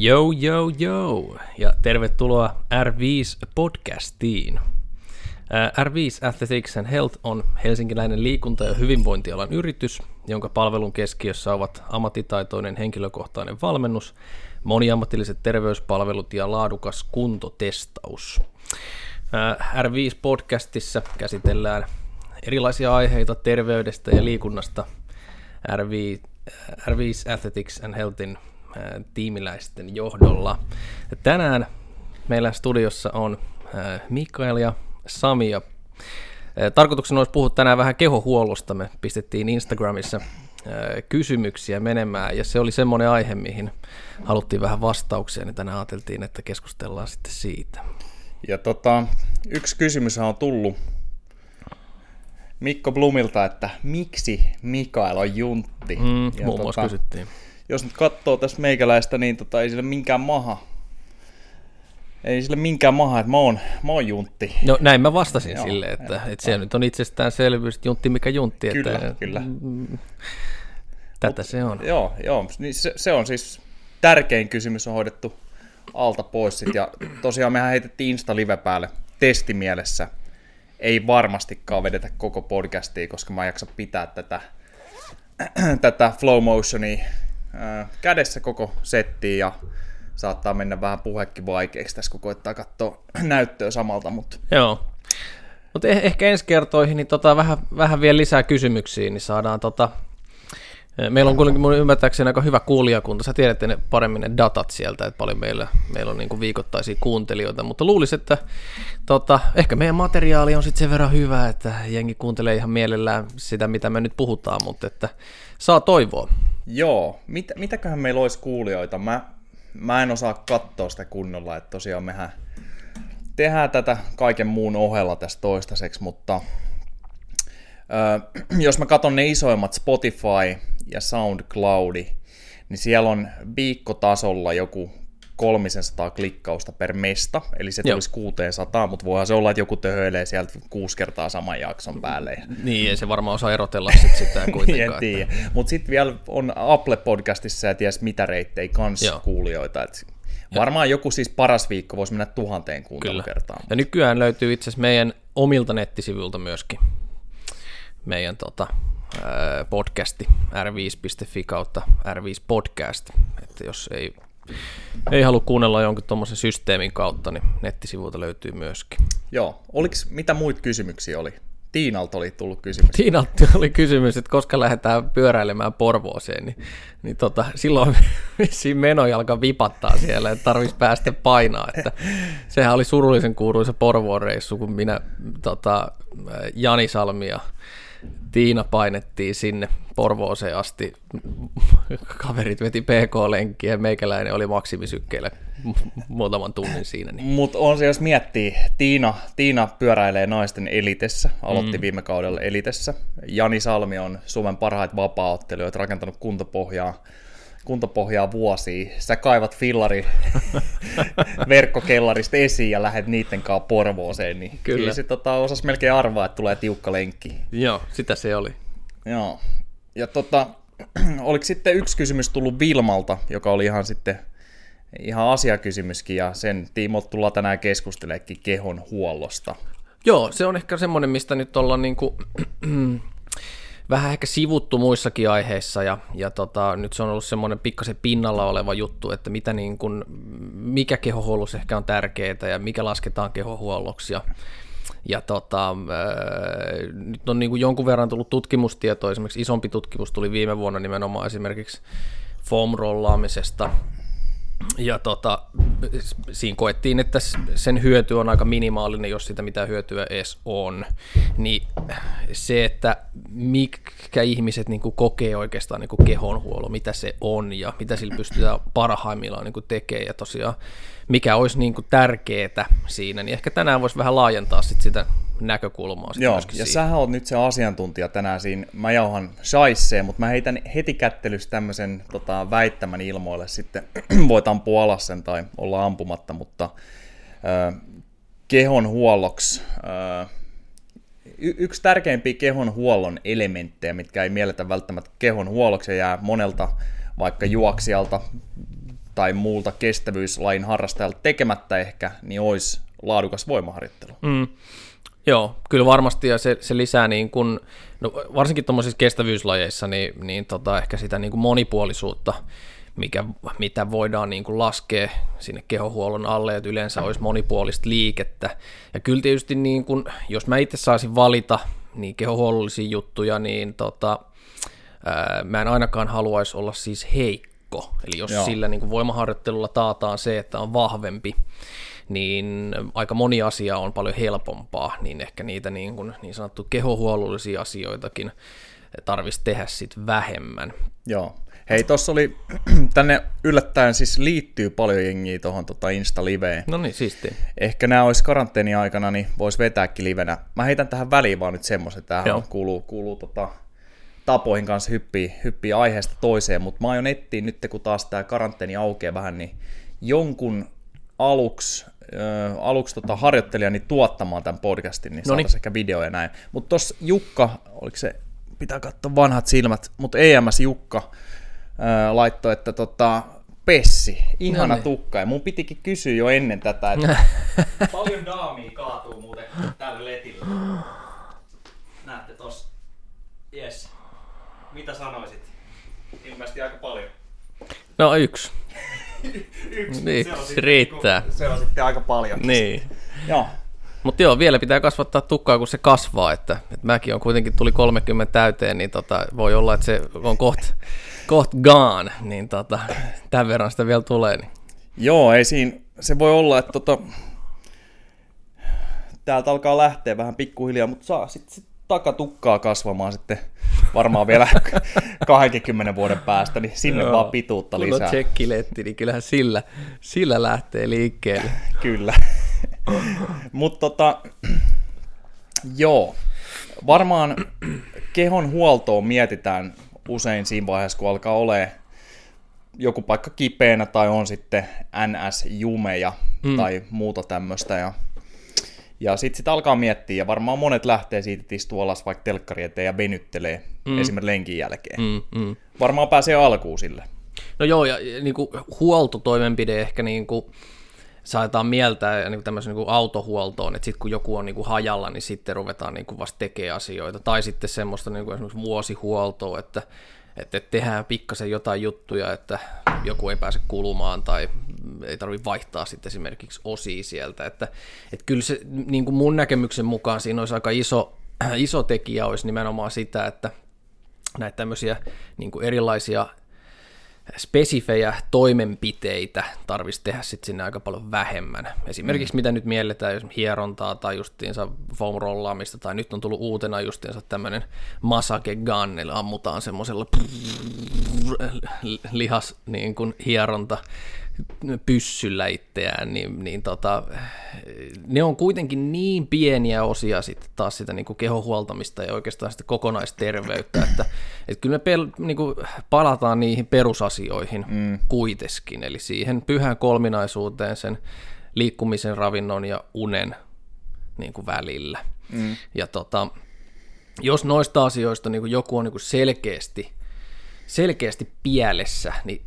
Joo, joo, joo, ja tervetuloa R5-podcastiin. R5 Athletics and Health on helsinkiläinen liikunta- ja hyvinvointialan yritys, jonka palvelun keskiössä ovat ammattitaitoinen henkilökohtainen valmennus, moniammatilliset terveyspalvelut ja laadukas kuntotestaus. R5-podcastissa käsitellään erilaisia aiheita terveydestä ja liikunnasta R5 Athletics and Healthin tiimiläisten johdolla. Tänään meillä studiossa on Mikael ja Samia. Tarkoituksena olisi puhua tänään vähän kehohuollosta. Me pistettiin Instagramissa kysymyksiä menemään, ja se oli semmoinen aihe, mihin haluttiin vähän vastauksia, niin tänään ajateltiin, että keskustellaan sitten siitä. Ja yksi kysymys on tullut Mikko Blumilta, että miksi Mikael on juntti? Muun muassa kysyttiin. Jos nyt katsoo tässä meikäläistä, niin ei sille minkään maha. Ei sille minkään maha, että mä oon juntti. No näin mä vastasin sille, että se nyt on itsestäänselvyys, että juntti mikä juntti. Kyllä, että, kyllä. Tätä se on. Joo, niin se on siis tärkein kysymys on hoidettu alta pois. Ja tosiaan mehän heitettiin Insta-live päälle testimielessä. Ei varmastikaan vedetä koko podcastia, koska mä en jaksa pitää tätä flow motionia kädessä koko settiin ja saattaa mennä vähän puhekin vaikeaksi tässä, kun koittaa katsoa näyttöä samalta. Joo, mutta ehkä ensi kertoihin niin vähän vielä lisää kysymyksiä, niin saadaan meillä on kuitenkin mun ymmärtääkseni aika hyvä kuulijakunta. Sä tiedätte ne paremmin ne datat sieltä, että paljon meillä on niinku viikoittaisia kuuntelijoita, mutta luulisin, että ehkä meidän materiaali on sitten sen verran hyvä, että jengi kuuntelee ihan mielellään sitä, mitä me nyt puhutaan, mutta että saa toivoa. Joo, mitäköhän meillä olisi kuulijoita? Mä en osaa katsoa sitä kunnolla, että tosiaan mehän tehdään tätä kaiken muun ohella tässä toistaiseksi, mutta jos mä katson ne isoimmat Spotify ja SoundCloudi, niin siellä on viikkotasolla joku 300 klikkausta per mesta, eli se tulisi 600, mutta voihan se olla, että joku töhöilee sieltä 6 kertaa saman jakson päälle. Niin, ei se varmaan osaa erotella sitä kuitenkaan. Mutta sitten vielä on Apple-podcastissa ja ties mitä reittejä kanssa kuulijoita. Varmaan joku siis paras viikko voisi mennä 1000 kuuntelukertaan. Ja nykyään löytyy itse asiassa meidän omilta nettisivuilta myöskin meidän podcasti r5.fi kautta r5-podcast, että jos ei halua kuunnella jonkin tuommoisen systeemin kautta, niin nettisivuilta löytyy myöskin. Joo. Oliks, mitä muita kysymyksiä oli? Tiinalta oli tullut kysymys. Tiinalta oli kysymys, että koska lähdetään pyöräilemään Porvooseen, niin silloin siinä menojalka vipattaa siellä, että tarvitsisi päästä painaa. Että sehän oli surullisen kuuluisa Porvoon reissu, kun minä Jani Salmi ja Tiina painettiin sinne Porvooseen asti, kaverit veti PK-lenkiä, meikäläinen oli maksimisykkeillä muutaman tunnin siinä. Niin. Mutta on se, jos miettii, Tiina pyöräilee naisten elitessä, aloitti viime kaudella elitessä. Jani Salmi on Suomen parhaita vapaa-ottelijoita, rakentanut kuntopohjaa vuosia. Sä kaivat fillari verkkokellarista esiin ja lähdet niiden kanssa Porvooseen, niin kyllä se osasi melkein arvaa, että tulee tiukka lenkki. Joo, sitä se oli. Joo. Ja oliko sitten yksi kysymys tullut Vilmalta, joka oli ihan asiakysymyskin, ja sen tiimoilta tullaan tänään keskusteleekin kehon huollosta. Joo, se on ehkä semmoinen, mistä nyt ollaan vähän ehkä sivuttu muissakin aiheissa, ja nyt se on ollut semmoinen pikkasen pinnalla oleva juttu, että mikä kehohuollos ehkä on tärkeää, ja mikä lasketaan kehohuolloksi, ja nyt on jonkun verran tullut tutkimustietoa, esimerkiksi isompi tutkimus tuli viime vuonna nimenomaan esimerkiksi foam-rollaamisesta, ja siinä koettiin, että sen hyöty on aika minimaalinen, jos sitä mitään hyötyä edes on, niin se, että mitkä ihmiset kokee oikeastaan kehonhuollo, mitä se on ja mitä sillä pystytään parhaimmillaan tekemään ja tosiaan mikä olisi tärkeää siinä, niin ehkä tänään voisi vähän laajentaa sitä näkökulmaa. Joo, ja siihen. Sähän olet nyt se asiantuntija tänään siinä. Mä jauhan shaisseen, mutta mä heitän heti kättelyssä tämmöisen väittämän ilmoille sitten. Voit ampua alas sen tai olla ampumatta, mutta kehon huolloksi, yksi tärkeimpiä kehon huollon elementtejä, mitkä ei mielletä välttämättä kehon huolloksi, jää monelta vaikka juoksijalta tai muulta kestävyyslajin harrastajalta tekemättä ehkä, niin olisi laadukas voimaharjoittelu. Mm. Joo, kyllä varmasti, ja se lisää niin kun, no varsinkin tuommoisissa kestävyyslajeissa niin ehkä sitä niin kun monipuolisuutta, mitä voidaan niin kun laskea sinne kehohuollon alle, että yleensä olisi monipuolista liikettä. Ja kyllä tietysti, niin kun, jos mä itse saisin valita niin kehohuollollisia juttuja, niin mä en ainakaan haluaisi olla siis heikko. Eli jos sillä niin kun voimaharjoittelulla taataan se, että on vahvempi, niin aika moni asia on paljon helpompaa, niin ehkä niitä niin sanottu kehohuollollisia asioitakin tarvitsisi tehdä sitten vähemmän. Joo. Hei, tuossa oli, tänne yllättäen siis liittyy paljon jengiä tuohon Insta-liveen. No niin, siistiä. Ehkä nämä olisi karanteenia aikana, niin voisi vetääkin livenä. Mä heitän tähän väliin vaan nyt semmoisen, tämähän kuuluu tapoihin kanssa hyppii aiheesta toiseen, mutta mä aion etsiä nyt, kun taas tämä karanteeni aukeaa vähän, niin jonkun aluksi harjoittelijani tuottamaan tämän podcastin, niin saataisiin ehkä video ja näin. Mutta tuossa Jukka, oliko se, pitää katsoa vanhat silmät, mutta EMS Jukka laittoi, että Pessi, ihana tukka, ja mun pitikin kysyä jo ennen tätä, että paljon daamia kaatuu muuten täällä letillä. Näette tossa, jes, mitä sanoisit? Ilmeisesti aika paljon. No yksi. Niin, se riittää. Se on sitten aika paljon. Niin. Joo. Mutta joo, vielä pitää kasvattaa tukkaa, kun se kasvaa. Että mäkin on kuitenkin tuli 30 täyteen, niin voi olla, että se on koht gone, niin tämän verran sitä vielä tulee. Niin. Joo, ei siinä. Se voi olla, että täältä alkaa lähteä vähän pikkuhiljaa, mutta saa sitten takatukkaa kasvamaan sitten varmaan vielä 20 vuoden päästä, niin sinne vaan pituutta lisää. Kun on tsekkiletti, niin kyllähän sillä lähtee liikkeelle. Kyllä. Mutta joo, varmaan kehon huoltoa mietitään usein siinä vaiheessa, kun alkaa olemaan joku paikka kipeänä tai on sitten NS-jumeja tai muuta tämmöistä. Ja sitten sitä alkaa miettiä, ja varmaan monet lähtee siitä, että istuu alas vaikka telkkari eteen ja venyttelee esimerkiksi lenkin jälkeen. Varmaan pääsee alkuun sille. No joo, ja niin kuin huoltotoimenpide ehkä niin kuin saadaan mieltää niin kuin tämmöisen niin kuin autohuoltoon, että sitten kun joku on niin kuin hajalla, niin sitten ruvetaan niin kuin vasta tekemään asioita. Tai sitten semmoista niin kuin esimerkiksi vuosihuoltoa, että tehdään pikkasen jotain juttuja, että joku ei pääse kulumaan tai ei tarvitse vaihtaa sitten esimerkiksi osia sieltä. Että kyllä se niin kuin mun näkemyksen mukaan siinä olisi aika iso tekijä olisi nimenomaan sitä, että näitä tämmöisiä niin kuin erilaisia spesifejä toimenpiteitä tarvitsisi tehdä sitten sinne aika paljon vähemmän. Esimerkiksi mitä nyt mielletään, jos hierontaa tai justiinsa foam-rollaamista, tai nyt on tullut uutena justiinsa tämmöinen masake gun, eli ammutaan semmoisella lihas niin kuin hieronta pyssyllä itseään, niin ne on kuitenkin niin pieniä osia sitten taas sitä niin kuin kehohuoltamista ja oikeastaan sitä kokonaisterveyttä, että kyllä me niin kuin palataan niihin perusasioihin kuitenkin, eli siihen pyhään kolminaisuuteen sen liikkumisen, ravinnon ja unen niin kuin välillä. Ja jos noista asioista niin kuin joku on niin kuin selkeästi pielessä, niin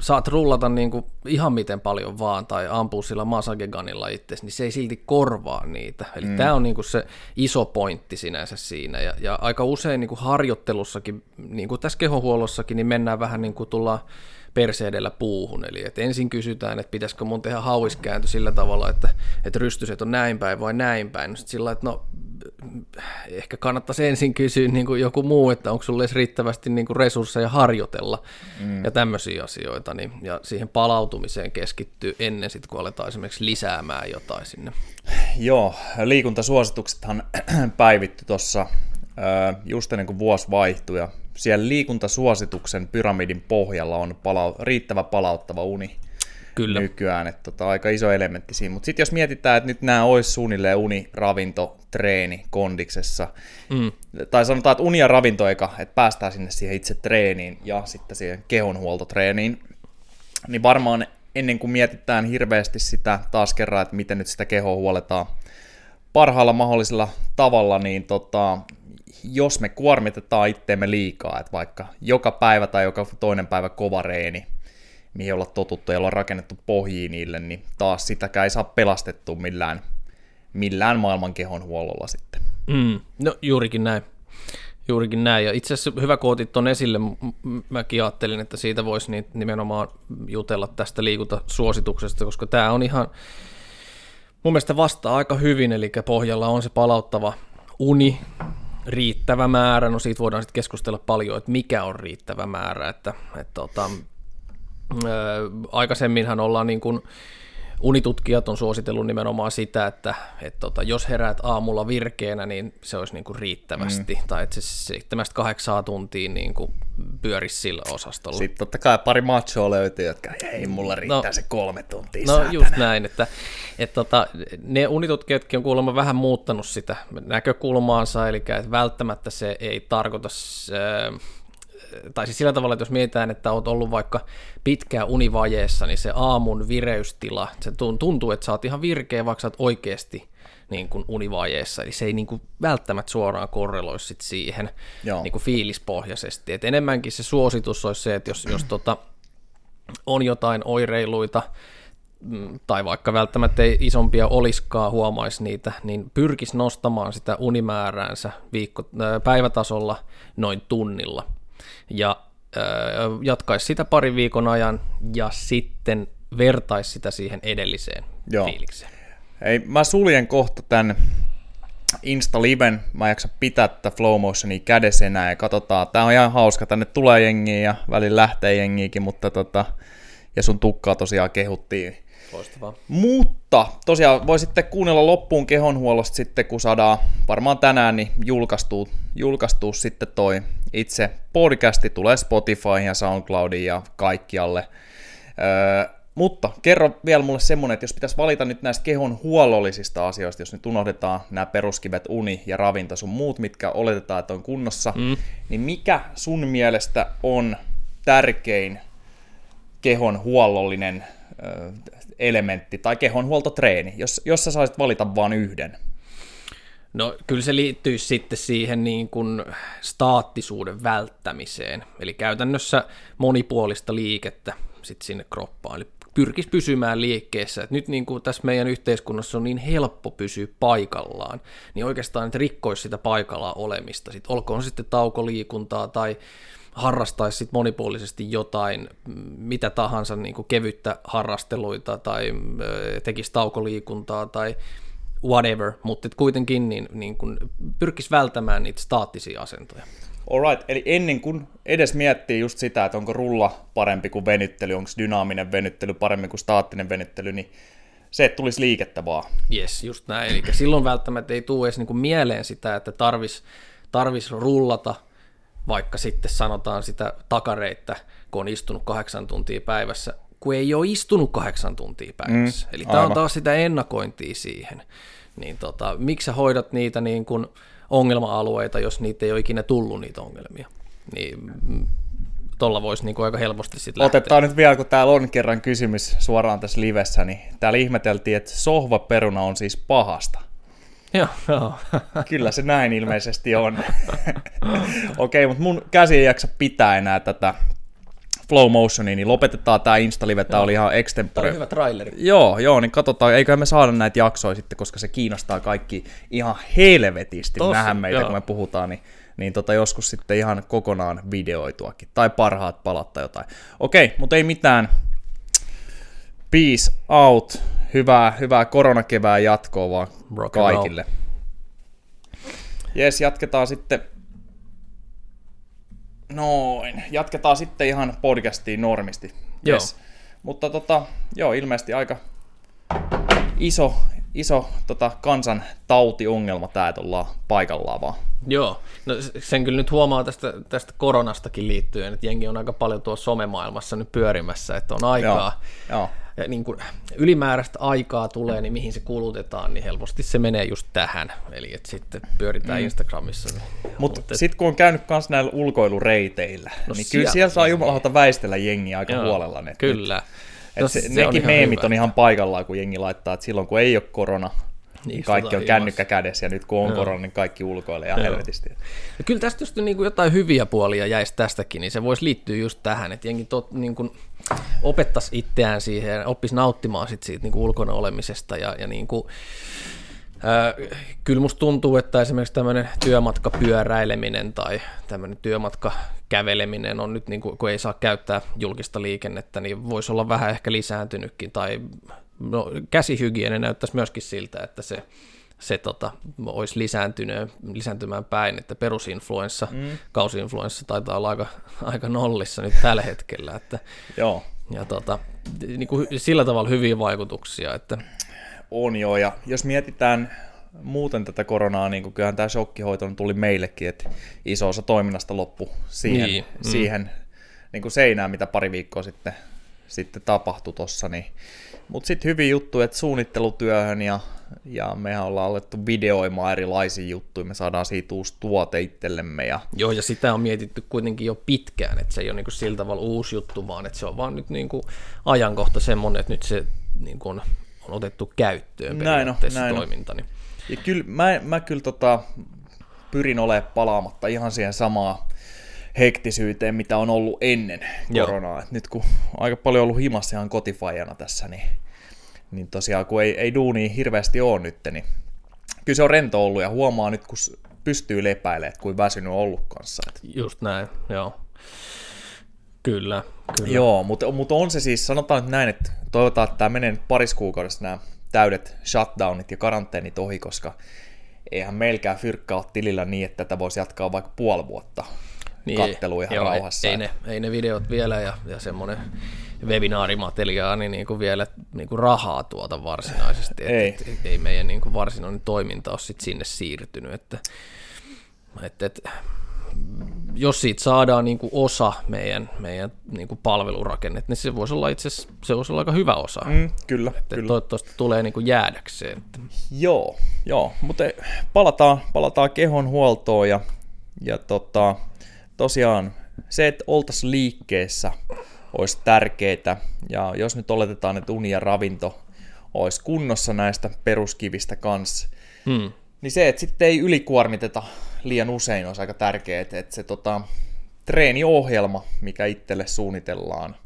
saat rullata niin kuin ihan miten paljon vaan tai ampua sillä masageganilla itseäsi, niin se ei silti korvaa niitä. Eli tämä on niin kuin se iso pointti sinänsä siinä. Ja aika usein niin kuin harjoittelussakin, niin kuin tässä kehohuollossakin, niin mennään vähän niin kuin tullaan perseedellä puuhun. Eli että ensin kysytään, että pitäisikö mun tehdä hauiskääntö sillä tavalla, että rystyset on näin päin vai näin päin. No sitten sillä että ehkä kannattaisi ensin kysyä niin kuin joku muu, että onko sulla edes riittävästi niin kuin resursseja harjoitella ja tämmöisiä asioita. Niin, ja siihen palautumiseen keskittyy ennen sitten, kun aletaan esimerkiksi lisäämään jotain sinne. Joo, liikuntasuosituksethan päivitty tuossa just ennen kuin vuosi vaihtui, ja siellä liikuntasuosituksen pyramidin pohjalla on riittävä palauttava uni. Kyllä. Nykyään, että aika iso elementti siinä, mutta sitten jos mietitään, että nyt nämä olisi suunnilleen uni, ravinto, treeni kondiksessa, tai sanotaan, että uni ja ravinto eka, että päästään sinne siihen itse treeniin ja sitten siihen kehonhuoltotreeniin, niin varmaan ennen kuin mietitään hirveästi sitä taas kerran, että miten nyt sitä kehoa huoletaan parhaalla mahdollisella tavalla, niin jos me kuormitetaan itteemme liikaa, että vaikka joka päivä tai joka toinen päivä kova reeni, mihin ollaan totuttu ja ollaan rakennettu pohjia niille, niin taas sitäkään ei saa pelastettua millään maailman kehonhuollolla sitten. No juurikin näin. Juurikin näin. Ja itse asiassa hyvä, kun otit ton esille. Mäkin ajattelin, että siitä voisi nimenomaan jutella tästä liikuntasuosituksesta, koska tämä on ihan mun mielestä vastaa aika hyvin, eli pohjalla on se palauttava uni, riittävä määrä. No siitä voidaan sitten keskustella paljon, että mikä on riittävä määrä. Aikaisemminhan ollaan niin kuin unitutkijat on suositellut nimenomaan sitä, että jos heräät aamulla virkeänä, niin se olisi niin kuin riittävästi, tai että se 7-8 tuntia niin kuin pyörisi sillä osastolla. Sitten totta kai pari machoa löytyy, jotka ei mulla riittää se 3 tuntia. No säätänä. Just näin, että ne unitutkijatkin on kuulemma vähän muuttanut sitä näkökulmaansa, eli että välttämättä se ei tarkoita... Tai siis sillä tavalla, että jos mietitään, että olet ollut vaikka pitkään univajeessa, niin se aamun vireystila, se tuntuu, että sä oot ihan virkeä, vaikka sä oot oikeasti niin kuin univajeessa. Eli se ei niin kuin välttämättä suoraan korreloi sit siihen niin kuin fiilispohjaisesti. Et enemmänkin se suositus olisi se, että jos on jotain oireiluita, tai vaikka välttämättä ei isompia oliskaan, huomaisi niitä, niin pyrkisi nostamaan sitä unimääräänsä päivätasolla noin tunnilla. Ja jatkaisi sitä parin viikon ajan ja sitten vertaisi sitä siihen edelliseen fiilikseen. Ei, mä suljen kohta tämän Insta-liven. Mä en jaksa pitää tätä Flow Motionia kädessä enää ja katsotaan. Tää on ihan hauska. Tänne tulee jengiä ja välillä lähtee jengiäkin, mutta ja sun tukkaa tosiaan kehuttiin. Loistavaa. Mutta tosiaan voi sitten kuunnella loppuun kehonhuollosta sitten, kun saadaan varmaan tänään niin julkaistuu sitten toi itse podcasti, tulee Spotifyin ja SoundCloudiin ja kaikkialle. Mutta kerro vielä mulle semmoinen, että jos pitäisi valita nyt näistä kehonhuollollisista asioista, jos nyt unohdetaan nämä peruskivet, uni ja ravinto, sun muut, mitkä oletetaan, että on kunnossa, niin mikä sun mielestä on tärkein kehonhuollollinen elementti tai kehonhuoltotreeni, jos sä saisit valita vain yhden? No kyllä se liittyy sitten siihen niin kuin staattisuuden välttämiseen, eli käytännössä monipuolista liikettä sitten sinne kroppaan, eli pyrkisi pysymään liikkeessä. Et nyt niin kuin tässä meidän yhteiskunnassa on niin helppo pysyä paikallaan, niin oikeastaan että rikkoisi sitä paikallaan olemista, sit olkoon sitten taukoliikuntaa tai harrastaisi sit monipuolisesti jotain, mitä tahansa, niin kuin kevyttä harrasteluita tai tekisi taukoliikuntaa tai whatever, mutta kuitenkin niin kuin pyrkisi välttämään niitä staattisia asentoja. Alright, eli ennen kuin edes miettii just sitä, että onko rulla parempi kuin venyttely, onko dynaaminen venyttely parempi kuin staattinen venyttely, niin se, että tulisi liikettä vaan. Yes, just näin, eli silloin välttämättä ei tule edes niin kuin mieleen sitä, että tarvis rullata, vaikka sitten sanotaan sitä takareittä, kun on istunut 8 tuntia päivässä, kun ei ole istunut 8 tuntia päivässä. Eli tämä on taas sitä ennakointia siihen. Niin miksi sä hoidat niitä niin kun ongelma-alueita, jos niitä ei ole ikinä tullut niitä ongelmia? Niin tuolla voisi niin kun aika helposti sitten lähteä. Otetaan nyt vielä, kun täällä on kerran kysymys suoraan tässä livessä, niin täällä ihmeteltiin, että sohvaperuna on siis pahasta. Joo. Kyllä se näin ilmeisesti on. Okei, mutta mun käsi ei jaksa pitää enää tätä Flow Motionia, niin lopetetaan tämä Insta-live, tämä oli ihan extempore. Tämä on hyvä traileri. Joo, niin katsotaan, eiköhän me saada näitä jaksoja sitten, koska se kiinnostaa kaikki ihan helvetisti nähdä meitä, kun me puhutaan, niin joskus sitten ihan kokonaan videoituakin, tai parhaat palatta jotain. Okei, mutta ei mitään. Peace out. Hyvää koronakevää jatkoa vaan kaikille. Jes, jatketaan sitten. Noin, jatketaan sitten ihan podcastiin normisti. Yes. Joo. Mutta ilmeisesti aika iso kansan tautiongelma tää ollaan paikallaan vaan. Joo, no sen kyllä nyt huomaa tästä koronastakin liittyen, että jengi on aika paljon tuossa somemaailmassa nyt pyörimässä, että on aikaa. Joo. Ja niin kun ylimääräistä aikaa tulee, niin mihin se kulutetaan, niin helposti se menee just tähän. Eli että sitten pyöritään Instagramissa. Mutta sitten kun on käynyt myös näillä ulkoilureiteillä, niin kyllä siellä saa jumalauta väistellä jengiä aika huolella. Kyllä. Nekin meemit on ihan paikallaan, kun jengi laittaa, että silloin kun ei ole korona, Niin, kaikki on kännykkä kädessä ja nyt kun on korona, niin kaikki ulkoilee ja helvetisti. Ja kyllä tästä just niin kuin jotain hyviä puolia jäisi tästäkin, niin se voisi liittyä just tähän, että jengi niin opettaisi itseään siihen, oppisi nauttimaan sit siitä niin kuin ulkona olemisesta ja niin kuin, kyllä musta tuntuu, että esimerkiksi tämmöinen työmatkapyöräileminen tai tämmöinen työmatkakäveleminen on nyt, niin kuin, kun ei saa käyttää julkista liikennettä, niin voisi olla vähän ehkä lisääntynytkin tai no, käsihygiene näyttäisi myöskin siltä, että se olisi lisääntymään päin, että perusinfluenssa, kausiinfluenssa taitaa olla aika nollissa nyt tällä hetkellä, että joo. Ja niin kuin sillä tavalla hyviä vaikutuksia, että on joo, ja jos mietitään muuten tätä koronaa, niin kyllähän tämä shokkihoito on tuli meillekin, että iso osa toiminnasta loppui siihen niin kuin seinään, mitä pari viikkoa sitten tapahtui tuossa, niin mutta sitten hyviä juttuja, että suunnittelutyöhön ja mehän ollaan alettu videoimaan erilaisia juttuja, me saadaan siitä uusi tuote itsellemme. Ja joo, ja sitä on mietitty kuitenkin jo pitkään, että se ei ole niinku sillä tavalla uusi juttu, vaan että se on vaan nyt niinku ajankohta semmoinen, että nyt se niinku on otettu käyttöön periaatteessa toiminta. Niin. Ja kyllä, mä kyllä pyrin olemaan palaamatta ihan siihen samaan hektisyyteen, mitä on ollut ennen koronaa. Et nyt kun aika paljon ollut himassa ihan kotifaijana tässä, niin tosiaan kun ei duunia hirveästi ole nyt, niin kyllä se on rento ollut ja huomaa nyt, kun pystyy lepäilemään, kuin väsynyt on ollut kanssa. Just näin, joo. Kyllä. Joo, mutta on se siis, sanotaan nyt näin, että toivotaan, että tämä menee nyt parissa kuukaudessa nämä täydet shutdownit ja karanteenit ohi, koska eihän meilläkään fyrkkaa ole tilillä niin, että tätä voisi jatkaa vaikka puoli vuotta. Niin, kattelu ihan rauhassa. Ei ne videot vielä ja semmoinen webinaarimateriaali niinku vielä niinku rahaa tuota varsinaisesti. Ei meidän niinku varsinainen toiminta ole sit sinne siirtynyt. Et, jos siitä saadaan niinku osa meidän niinku palvelurakennetta, niin se voisi olla itse asiassa aika hyvä osa. Kyllä. Toivottavasti tulee niinku jäädäkseen. Että. Joo, mutta palataan kehon huoltoon ja tosiaan se, että oltaisiin liikkeessä, olisi tärkeää, ja jos nyt oletetaan, että uni ja ravinto olisi kunnossa näistä peruskivistä kanssa, niin se, että sitten ei ylikuormiteta liian usein, olisi aika tärkeää, että se treeniohjelma, mikä itselle suunnitellaan,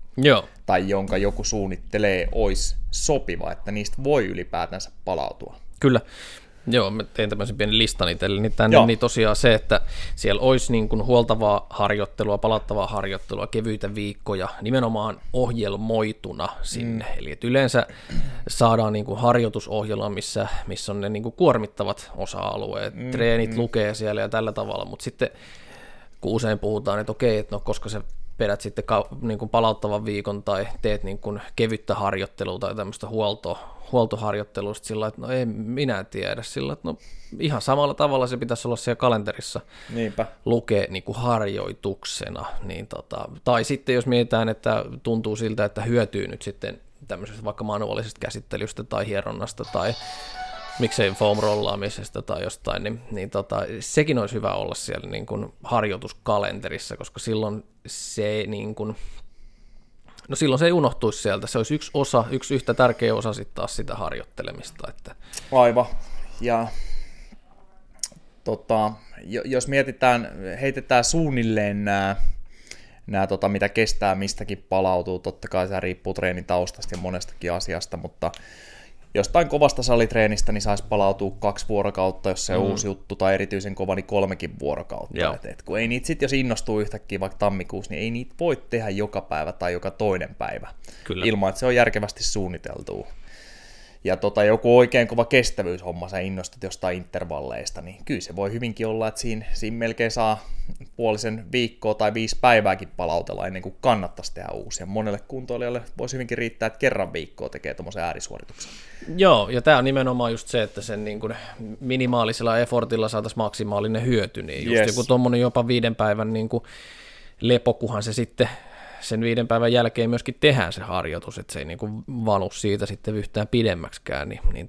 tai jonka joku suunnittelee, olisi sopiva, että niistä voi ylipäätänsä palautua. Kyllä. Joo, mä tein tämmöisen pienen listan itselleni tänne, niin tosiaan se, että siellä olisi niin kuin huoltavaa harjoittelua, palauttavaa harjoittelua, kevyitä viikkoja, nimenomaan ohjelmoituna sinne. Eli että yleensä saadaan niin kuin harjoitusohjelma, missä on ne niin kuin kuormittavat osa-alueet, treenit lukee siellä ja tällä tavalla, mutta sitten kun usein puhutaan, että okei, että no koska se vedät sitten niin kuin palauttavan viikon tai teet niin kuin kevyttä harjoittelua tai tämmöistä huoltoharjoittelusta sillä, että no ei minä tiedä, sillä, että no ihan samalla tavalla se pitäisi olla siellä kalenterissa. Niinpä. Lukee niin kuin harjoituksena. Niin tai sitten jos mietitään, että tuntuu siltä, että hyötyy nyt sitten tämmöisestä vaikka manuaalisesta käsittelystä tai hieronnasta tai miksei foam-rollaamisesta tai jostain, niin sekin olisi hyvä olla siellä niin kuin harjoituskalenterissa, koska silloin se niin kuin, no silloin se ei unohtuisi sieltä, se olisi yksi yhtä tärkeä osa sitten taas sitä harjoittelemista. Että. Aivan, ja jos heitetään suunnilleen nämä mitä kestää, mistäkin palautuu, totta kai se riippuu treenitaustasta ja monestakin asiasta, mutta jostain kovasta salitreenistä niin saisi palautua 2 vuorokautta, jos se on uusi juttu, tai erityisen kova, niin 3 vuorokautta. Et kun ei niitä sitten, jos innostuu yhtäkkiä vaikka tammikuussa, niin ei niitä voi tehdä joka päivä tai joka toinen päivä. Kyllä. Ilman, että se on järkevästi suunniteltua. Ja joku oikein kova kestävyyshomma, sä innostut jostain intervalleista, niin kyllä se voi hyvinkin olla, että siinä melkein saa puolisen viikkoa tai 5 päivääkin palautella ennen kuin kannattaisi tehdä uusia. Monelle kuntoilijalle voisi hyvinkin riittää, että kerran viikkoa tekee tuommoisen äärisuorituksen. Joo, ja tämä on nimenomaan just se, että sen niin kuin minimaalisella effortilla saataisiin maksimaalinen hyöty, niin just joku tuommoinen jopa 5 päivän niin kuin lepokuhan se sitten, sen 5 päivän jälkeen myöskin tehdään se harjoitus, että se ei niin kuin valu siitä sitten yhtään pidemmäksikään, niin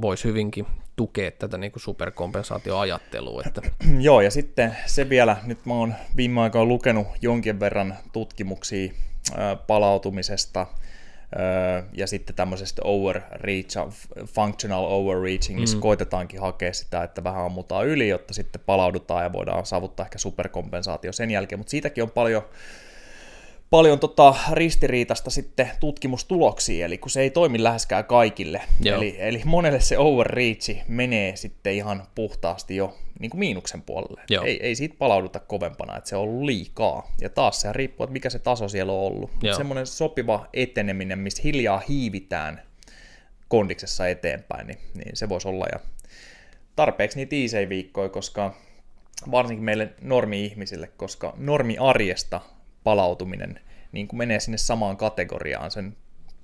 voisi hyvinkin tukea tätä niin kuin superkompensaatioajattelua. Että. Joo, ja sitten se vielä, nyt mä oon viime aikoina lukenut jonkin verran tutkimuksia palautumisesta, ja sitten tämmöisestä overreach, functional overreaching, missä koitetaankin hakea sitä, että vähän ammutaan yli, jotta sitten palaudutaan ja voidaan saavuttaa ehkä superkompensaatio sen jälkeen, mutta siitäkin on paljon ristiriitasta sitten tutkimustuloksia, eli kun se ei toimi läheskään kaikille, eli monelle se overreach menee sitten ihan puhtaasti jo niin kuin miinuksen puolelle, ei siitä palauduta kovempana, että se on ollut liikaa, ja taas se riippuu, että mikä se taso siellä on ollut, semmoinen sopiva eteneminen, missä hiljaa hiivitään kondiksessa eteenpäin, niin se voisi olla ja tarpeeksi niitä iisejä viikkoja, koska varsinkin meille normi-ihmisille, koska normi-arjesta palautuminen niin kuin menee sinne samaan kategoriaan sen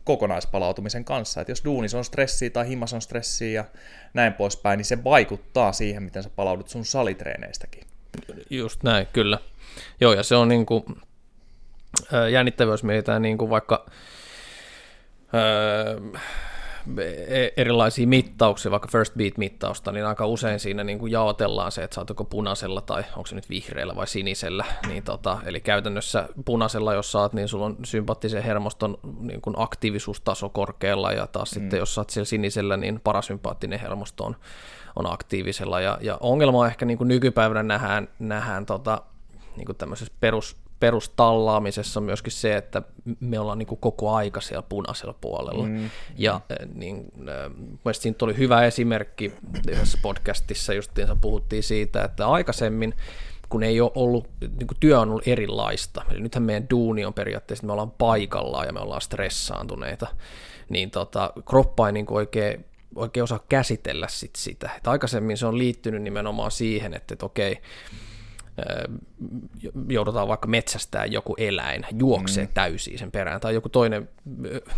kokonaispalautumisen kanssa, että jos duunis on stressiä tai himas on stressiä ja näin poispäin, niin se vaikuttaa siihen, miten sä palaudut sun salitreeneistäkin. Just näin, kyllä. Joo, ja se on niin kuin jännittävää, jos mietitään niin kuin vaikka erilaisia mittauksia, vaikka First Beat-mittausta, niin aika usein siinä niin kuin jaotellaan se, että saatko punaisella tai onko se nyt vihreällä vai sinisellä, niin eli käytännössä punaisella, jos saat, niin sulla on sympaattisen hermoston niin kuin aktiivisuustaso korkealla, ja taas sitten jos saat siellä sinisellä, niin parasympaattinen hermosto on aktiivisella, ja ongelma on ehkä niin kuin nykypäivänä nähdään niin kuin tämmöisessä perustallaamisessa on myöskin se, että me ollaan niin kuin koko aika siellä punaisella puolella. Ja niin, mielestäni siitä oli hyvä esimerkki yhdessä podcastissa, justiinsa puhuttiin siitä, että aikaisemmin, kun ei ole ollut, niin kuin työ on ollut erilaista, eli nythän meidän duuni on periaatteessa, että me ollaan paikallaan ja me ollaan stressaantuneita, niin kroppa ei niin kuin oikein osaa käsitellä sitä. Että aikaisemmin se on liittynyt nimenomaan siihen, että okei, joudutaan vaikka metsästämään joku eläin, juoksee täysin sen perään, tai joku toinen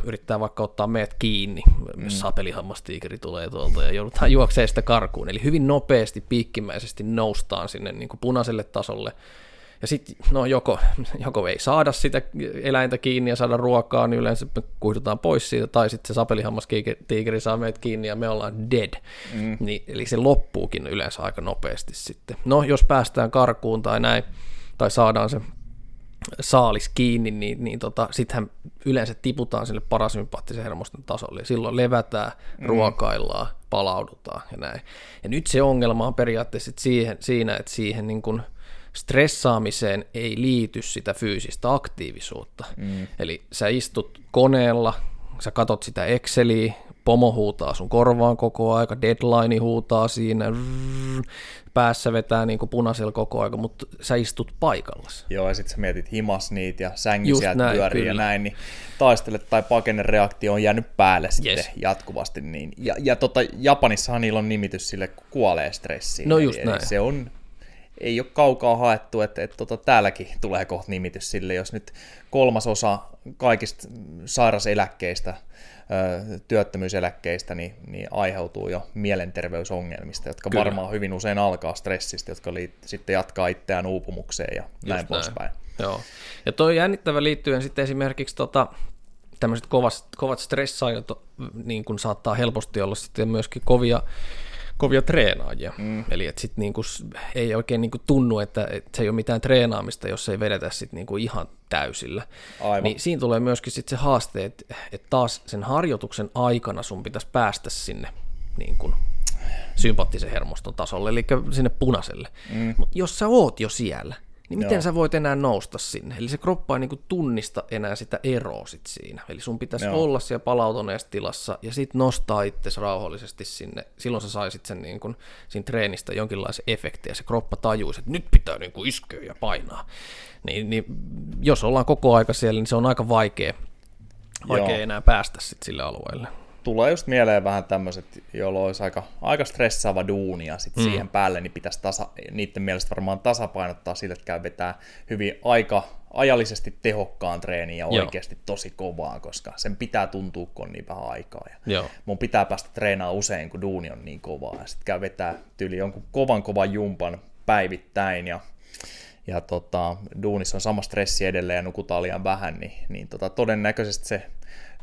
yrittää vaikka ottaa meidät kiinni, sapelihammastiikeri tulee tuolta, ja joudutaan juoksemaan sitä karkuun, eli hyvin nopeasti, piikkimäisesti noustaan sinne niin kuin punaiselle tasolle, ja sitten no joko ei saada sitä eläintä kiinni ja saada ruokaa, niin yleensä me kuihdutaan pois siitä, tai sitten se sapelihammastiikeri saa meidät kiinni ja me ollaan dead. Eli se loppuukin yleensä aika nopeasti sitten. No jos päästään karkuun tai näin, tai saadaan se saalis kiinni, niin sittenhän yleensä tiputaan sille parasympaattisen hermoston tasolle. Silloin levätään, ruokaillaan, palaudutaan ja näin. Ja nyt se ongelma on periaatteessa siinä, että siihen niin kuin stressaamiseen ei liity sitä fyysistä aktiivisuutta. Eli sä istut koneella, sä katot sitä Exceliä, pomo huutaa sun korvaan koko aika, deadline huutaa siinä, päässä vetää niin kuin punaisella koko aika, mutta sä istut paikallasi. Joo, ja sit sä mietit himas niitä ja sängy sieltä pyörii ja näin, niin taistele tai pakene reaktio on jäänyt päälle sitten jatkuvasti. Niin. Ja Japanissahan niillä on nimitys sille, kun kuolee stressiin. No just näin. Se on... Ei ole kaukaa haettu, että täälläkin tulee kohta nimitys sille, jos nyt 3/3 kaikista sairaseläkkeistä, työttömyyseläkkeistä, niin aiheutuu jo mielenterveysongelmista, jotka kyllä varmaan hyvin usein alkaa stressistä, jotka sitten jatkaa itseään uupumukseen ja näin poispäin. Joo. Ja tuo jännittävä liittyen sitten esimerkiksi tämmöiset kovat stressaajat niin kun saattaa helposti olla sitten myöskin kovia treenaajia, eli että sitten niinku ei oikein niinku tunnu, että se ei ole mitään treenaamista, jos ei vedetä sitten niinku ihan täysillä. Aivan. Niin siinä tulee myöskin sitten se haaste, että taas sen harjoituksen aikana sun pitäisi päästä sinne niinku sympaattisen hermoston tasolle, eli sinne punaiselle. Mutta jos sä oot jo siellä, niin miten sä voit enää nousta sinne? Eli se kroppa ei niinku tunnista enää sitä eroa sit siinä. Eli sun pitäisi olla siellä palautuneessa tilassa ja sitten nostaa itsesi rauhallisesti sinne. Silloin sä saisit sen niinku, siinä treenistä jonkinlaisen efektin ja se kroppa tajuisi, että nyt pitää niinku iskeä ja painaa. Niin, jos ollaan koko aika siellä, niin se on aika vaikea enää päästä sit sille alueelle. Tulee just mieleen vähän tämmöiset, jolloin olisi aika stressaava duuni ja sitten siihen päälle niin pitäisi niiden mielestä varmaan tasapainottaa sille, että käy vetää hyvin ajallisesti tehokkaan treenin ja oikeasti tosi kovaa, koska sen pitää tuntua, kun on niin vähän aikaa. Ja mun pitää päästä treenaamaan usein, kun duuni on niin kovaa ja sitten käy vetää tyyli jonkun kovan jumpan päivittäin ja duunissa on sama stressi edelleen ja nukutaan liian vähän, niin todennäköisesti se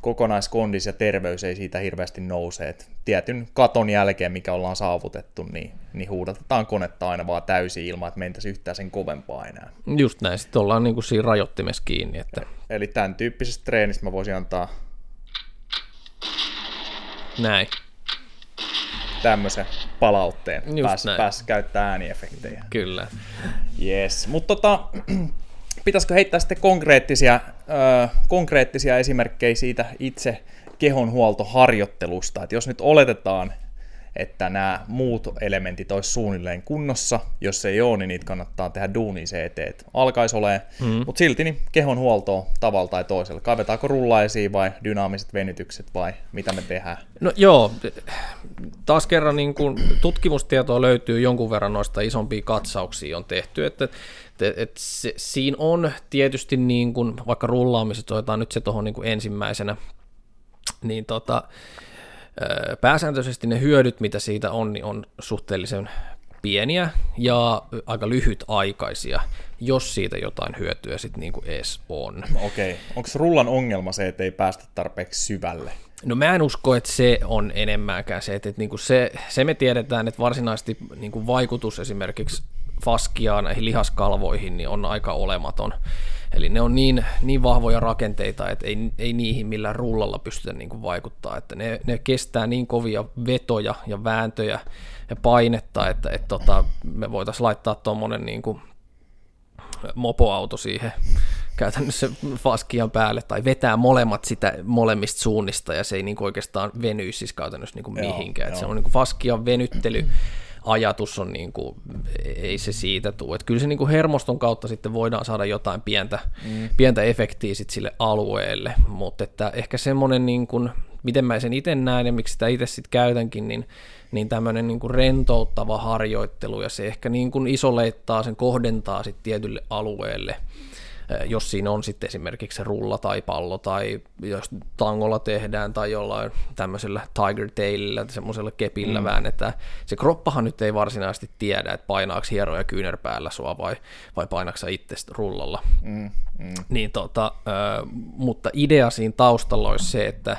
kokonaiskondis ja terveys ei siitä hirveästi nouse. Et tietyn katon jälkeen, mikä ollaan saavutettu, niin huudatetaan konetta aina vaan täysin ilman, että mentäisi yhtään sen kovempaa enää. Just näin, sitten ollaan niin kuin siinä rajoittimessa kiinni. Että... Eli tämän tyyppisestä treenistä mä voisin antaa Näin. Tämmöisen palautteen. Pääs käyttää ääniefektejä. Kyllä. Yes. Mutta pitäisikö heittää sitten konkreettisia esimerkkejä siitä itse kehonhuoltoharjoittelusta? Et jos nyt oletetaan, että nämä muut elementit olisi suunnilleen kunnossa, jos ei ole, niin niitä kannattaa tehdä duunia se eteen, että alkaisi olemaan, mutta silti niin kehonhuoltoa tavalla tai toisella. Kaivetaanko rullaisia vai dynaamiset venytykset vai mitä me tehdään? No joo, taas kerran niin kun tutkimustietoa löytyy jonkun verran noista isompia katsauksia on tehty, että siinä on tietysti niin kun, vaikka rullaamiset, otetaan nyt se tuohon niin kun ensimmäisenä, niin pääsääntöisesti ne hyödyt, mitä siitä on, niin on suhteellisen pieniä ja aika lyhytaikaisia, jos siitä jotain hyötyä sitten niin kuin ees on. Okei. Onko rullan ongelma se, että ei päästä tarpeeksi syvälle? No mä en usko, että se on enemmäänkään se, että niin kuin se me tiedetään, että varsinaisesti niin kuin vaikutus esimerkiksi faskiaan, näihin lihaskalvoihin, niin on aika olematon. Eli ne on niin vahvoja rakenteita, että ei niihin millään rullalla pystytä niin kuin vaikuttaa. Että ne kestää niin kovia vetoja ja vääntöjä ja painetta, että me voitaisiin laittaa tuommoinen niin kuin mopoauto siihen käytännössä faskian päälle tai vetää molemmat sitä molemmista suunnista ja se ei niin kuin oikeastaan venyisi siis käytännössä niin kuin mihinkään. Että se on niin kuin faskian venyttely. Ajatus on, niin kuin, ei se siitä tule. Että kyllä se niin kuin hermoston kautta sitten voidaan saada jotain pientä efektiä sit sille alueelle, mutta että ehkä semmoinen, niin kuin, miten mä sen itse näen ja miksi sitä itse sitten käytänkin, niin tämmöinen niin kuin rentouttava harjoittelu ja se ehkä niin kuin isoleittaa sen, kohdentaa sitten tietylle alueelle, jos siinä on sitten esimerkiksi se rulla tai pallo tai jos tangolla tehdään tai jollain tämmöisellä Tiger Tailillä tai semmoisella kepillä väännetään. Se kroppahan nyt ei varsinaisesti tiedä, että painaako hieroja kyynärpäällä sua vai painaako sä itse rullalla. Niin mutta idea siinä taustalla olisi se, että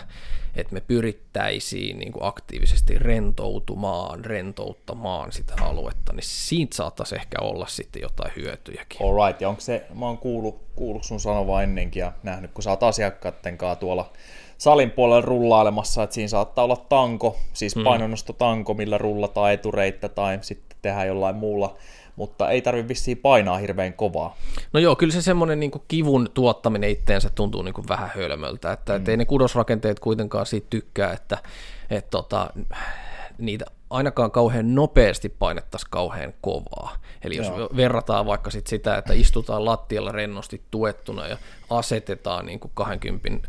me pyrittäisiin niin kuin aktiivisesti rentouttamaan sitä aluetta, niin siitä saattaisi ehkä olla sitten jotain hyötyjäkin. All right, ja onko se, mä oon kuullut sun sanoa ennenkin ja nähnyt, kun sä oot asiakkaiden kanssa tuolla salin puolella rullailemassa, että siinä saattaa olla tanko, siis painonnostotanko, millä rullataan etureittä tai sitten tehdään jollain muulla, mutta ei tarvitse vissiin painaa hirveän kovaa. No joo, kyllä se semmoinen niin kuin kivun tuottaminen itteensä tuntuu niin kuin vähän hölmöltä, että ei ne kudosrakenteet kuitenkaan siitä tykkää, että niitä ainakaan kauhean nopeasti painettaisiin kauhean kovaa. Eli jos verrataan vaikka sit sitä, että istutaan lattialla rennosti tuettuna ja asetetaan niin kuin 20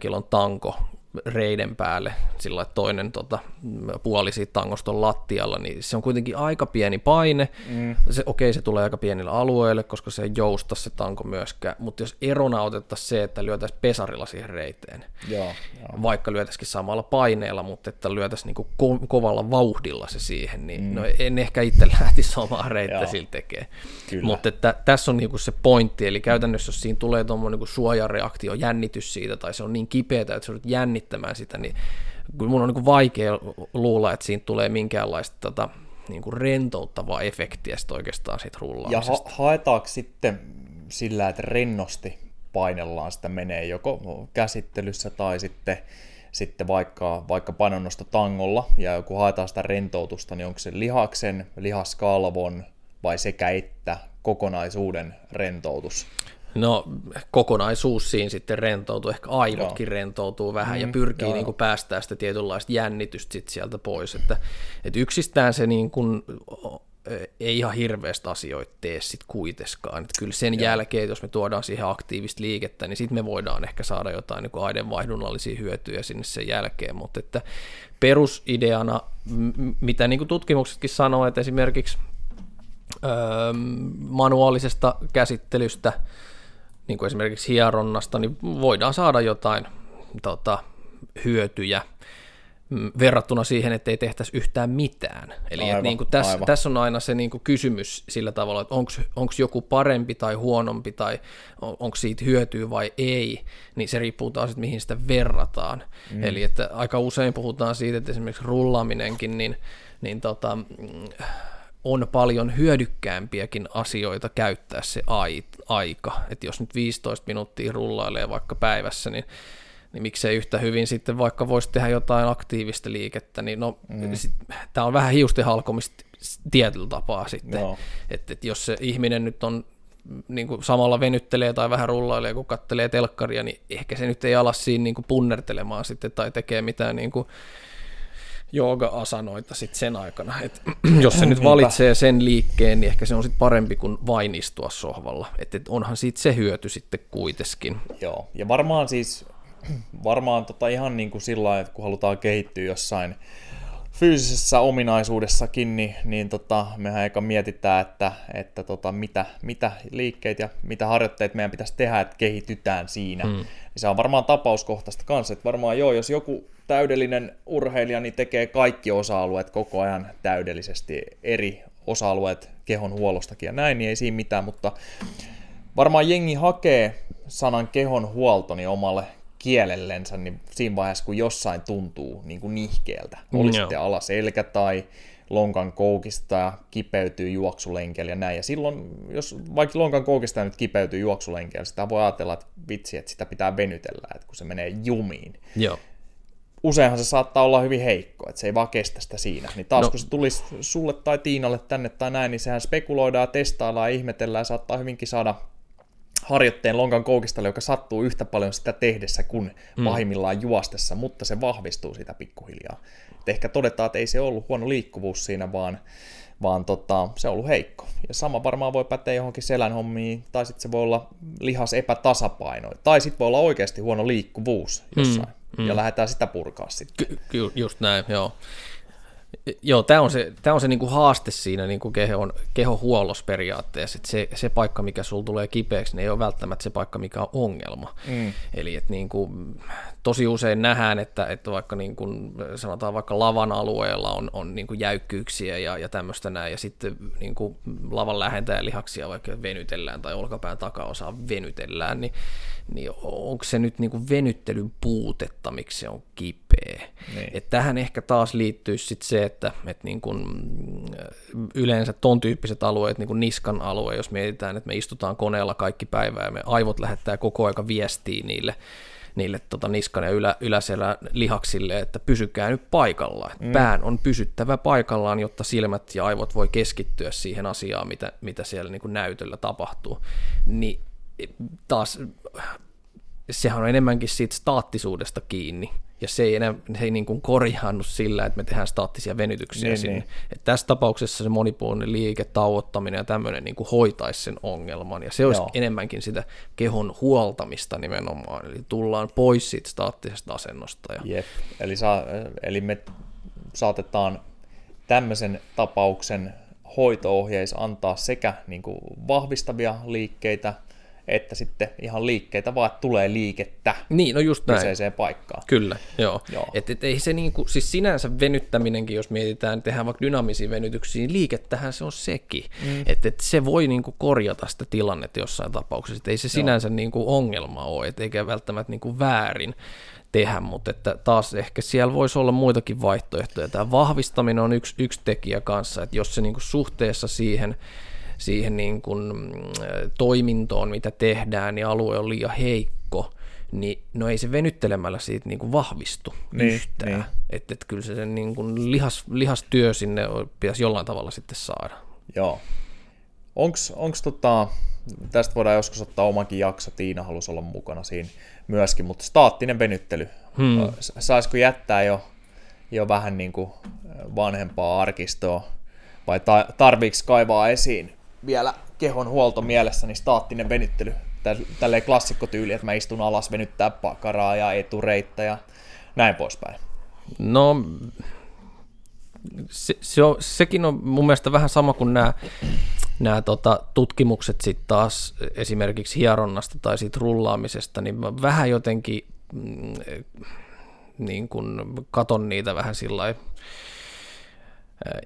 kilon tanko reiden päälle, sillä toinen puoli siitä tangosta on lattialla, niin se on kuitenkin aika pieni paine. Se tulee aika pienillä alueille, koska se ei jousta se tanko myöskään, mutta jos erona otettaisiin se, että lyötäisiin pesarilla siihen reiteen, vaikka lyötäisikin samalla paineella, mutta että lyötäisiin niinku kovalla vauhdilla se siihen, niin en ehkä itse lähtisi samaa reittä sillä tekee. Mutta tässä on niinku se pointti, eli käytännössä jos siinä tulee tuommoinen niinku suojareaktio, jännitys siitä, tai se on niin kipeätä, että se on jännittämään sitä, niin kyllä mun on niin vaikea luulla, että siinä tulee minkäänlaista niin rentouttavaa efektiä sit oikeastaan siitä rullaamisesta. Ja haetaanko sitten sillä, että rennosti painellaan sitä menee joko käsittelyssä tai sitten vaikka painonnostotangolla ja kun haetaan sitä rentoutusta, niin onko se lihaksen, lihaskalvon vai sekä että kokonaisuuden rentoutus? No kokonaisuus siinä sitten rentoutuu, ehkä aivotkin rentoutuu vähän ja pyrkii niin kuin päästään sitä tietynlaista jännitystä sit sieltä pois, että yksistään se niin kuin ei ihan hirveästä asioita tee sit kuitenkaan, että kyllä sen jälkeen, jos me tuodaan siihen aktiivista liikettä, niin sitten me voidaan ehkä saada jotain niin kuin aineenvaihdunnallisia hyötyjä sinne sen jälkeen, mutta että perusideana, mitä niin kuin tutkimuksetkin sanoo, että esimerkiksi manuaalisesta käsittelystä, niin kuin esimerkiksi hieronnasta, niin voidaan saada jotain hyötyjä verrattuna siihen, ettei tehtäisi yhtään mitään. Eli aivan, niin kuin tässä on aina se niin kuin kysymys sillä tavalla, että onko joku parempi tai huonompi, tai onko siitä hyötyä vai ei, niin se riippuu taas, että mihin sitä verrataan. Eli että aika usein puhutaan siitä, että esimerkiksi rullaaminenkin, on paljon hyödykkäämpiäkin asioita käyttää se aika. Että jos nyt 15 minuuttia rullailee vaikka päivässä, niin niin miksei yhtä hyvin sitten vaikka voisi tehdä jotain aktiivista liikettä, niin no, tämä on vähän hiusten halkomista tietyllä tapaa sitten, että jos se ihminen nyt on niin kuin samalla venyttelee tai vähän rullailee, kun kattelee telkkaria, niin ehkä se nyt ei ala siinä niin kuin punnertelemaan sitten tai tekee mitään niin kuin jooga-asanoita sitten sen aikana. Et jos se nyt valitsee sen liikkeen, niin ehkä se on sitten parempi kuin vain istua sohvalla. Et onhan siitä se hyöty sitten kuitenkin. Joo, ja varmaan siis ihan niin kuin sillä lailla, että kun halutaan kehittyä jossain fyysisessä ominaisuudessakin, niin mehän eikä mietitään, että mitä liikkeet ja mitä harjoitteet meidän pitäisi tehdä, että kehitytään siinä. Niin se on varmaan tapauskohtaista kanssa, että varmaan jos joku täydellinen urheilija niin tekee kaikki osa-alueet koko ajan täydellisesti, eri osa-alueet kehon huollostakin ja näin, niin ei siinä mitään, mutta varmaan jengi hakee sanan kehon huolto niin omalle kielellensä niin siinä vaiheessa, kun jossain tuntuu niin kuin nihkeeltä. Oli sitten alaselkä tai lonkan koukista ja kipeytyy juoksulenkellä ja näin. Ja silloin, jos vaikka lonkan koukista nyt kipeytyy juoksulenkellä, sitä voi ajatella, että vitsi, että sitä pitää venytellä, että kun se menee jumiin. Joo. Useinhan se saattaa olla hyvin heikko, että se ei vaan kestä sitä siinä. Niin taas kun se tulisi sulle tai Tiinalle tänne tai näin, niin sehän spekuloidaan, testaillaan, ihmetellään ja saattaa hyvinkin saada harjoitteen lonkan koukistalle, joka sattuu yhtä paljon sitä tehdessä kuin pahimmillaan juostessa, mutta se vahvistuu sitä pikkuhiljaa. Et ehkä todetaan, että ei se ollut huono liikkuvuus siinä, vaan se on ollut heikko. Ja sama varmaan voi päteä johonkin selänhommiin, tai sitten se voi olla lihas epätasapaino, tai sitten voi olla oikeasti huono liikkuvuus jossain, ja lähdetään sitä purkaa sitten. Just näin, joo. Joo, tämä on se niinku haaste siinä niinku kehohuollossa periaatteessa, että se paikka, mikä sulla tulee kipeäksi, niin ei ole välttämättä se paikka, mikä on ongelma. Eli että niinku, tosi usein nähdään, että vaikka niinku, sanotaan vaikka lavan alueella on niinku jäykkyyksiä ja tämmöistä näin, ja sitten niinku, lavan lähentäjälihaksia vaikka venytellään tai olkapään takaosaa venytellään, niin onko se nyt niinku venyttelyn puutetta, miksi se on kipeä? Et tähän ehkä taas liittyy sitten se, että niin kun yleensä ton tyyppiset alueet, niin kun niskan alue, jos mietitään, että me istutaan koneella kaikki päivää ja me aivot lähettää koko aika viestiä niille niskan ja yläselän lihaksille, että pysykää nyt paikallaan. Pään on pysyttävä paikallaan, jotta silmät ja aivot voi keskittyä siihen asiaan, mitä siellä niin kun näytöllä tapahtuu. Niin taas sehän on enemmänkin siitä staattisuudesta kiinni, ja se ei niin kuin korjaannu sillä, että me tehdään staattisia venytyksiä sinne. Että tässä tapauksessa se monipuolinen liike, tauottaminen ja tämmöinen niin kuin hoitaisi sen ongelman, ja se olisi enemmänkin sitä kehon huoltamista nimenomaan, eli tullaan pois siitä staattisesta asennosta. Jep. Eli me saatetaan tämmöisen tapauksen hoito-ohjeissa antaa sekä niin kuin vahvistavia liikkeitä, että sitten ihan liikkeitä, vaan tulee liikettä kyseiseen paikkaan. Kyllä, joo. Et ei se niinku, siis sinänsä venyttäminenkin, jos mietitään, tehdään vaikka dynaamisia venytyksiä, niin liikettähän se on sekin. Et se voi niinku korjata sitä tilannetta jossain tapauksessa. Et ei se sinänsä niinku ongelma ole, et eikä välttämättä niinku väärin tehdä, mutta että taas ehkä siellä voisi olla muitakin vaihtoehtoja. Tämä vahvistaminen on yksi tekijä kanssa, että jos se niinku suhteessa siihen niin kuin toimintoon, mitä tehdään, niin alue on liian heikko, niin no ei se venyttelemällä siitä niin kuin vahvistu yhtään. Että kyllä se sen niin kuin lihastyö sinne pitäisi jollain tavalla sitten saada. Joo. Onko tästä voidaan joskus ottaa omakin jakso, Tiina halusi olla mukana siinä myöskin, mutta staattinen venyttely, saisiko jättää jo vähän niin kuin vanhempaa arkistoa, vai tarviiko kaivaa esiin vielä kehon huolto mielessä, niin staattinen venyttely, tälleen klassikkotyyli, että mä istun alas, venyttää pakaraa ja etureittä ja näin poispäin. No, sekin on mun mielestä vähän sama kuin nämä tutkimukset sitten taas esimerkiksi hieronnasta tai siitä rullaamisesta, niin mä vähän jotenkin niin kun katon niitä vähän sillai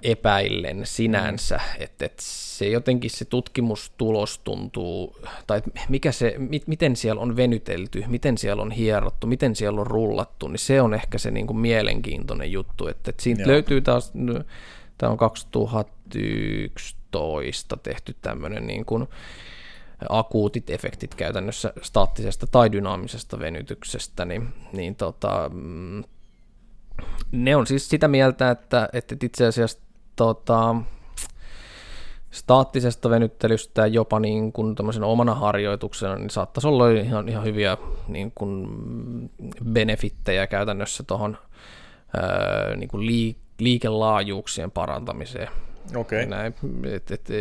epäillen sinänsä, että se jotenkin se tutkimustulos tuntuu, tai miten siellä on venytelty, miten siellä on hierottu, miten siellä on rullattu, niin se on ehkä se niin kuin mielenkiintoinen juttu, että siitä löytyy taas, tämä on 2011 tehty tämmöinen niin kuin akuutit efektit käytännössä staattisesta tai dynaamisesta venytyksestä, ne on siis sitä mieltä, että itse asiassa staattisesta venyttelystä jopa niin kuin tämmöisen omana harjoituksena niin saattaisi olla ihan hyviä niin kuin benefittejä käytännössä tuohon niin kuin liikelaajuuksien parantamiseen. Okei. Näin,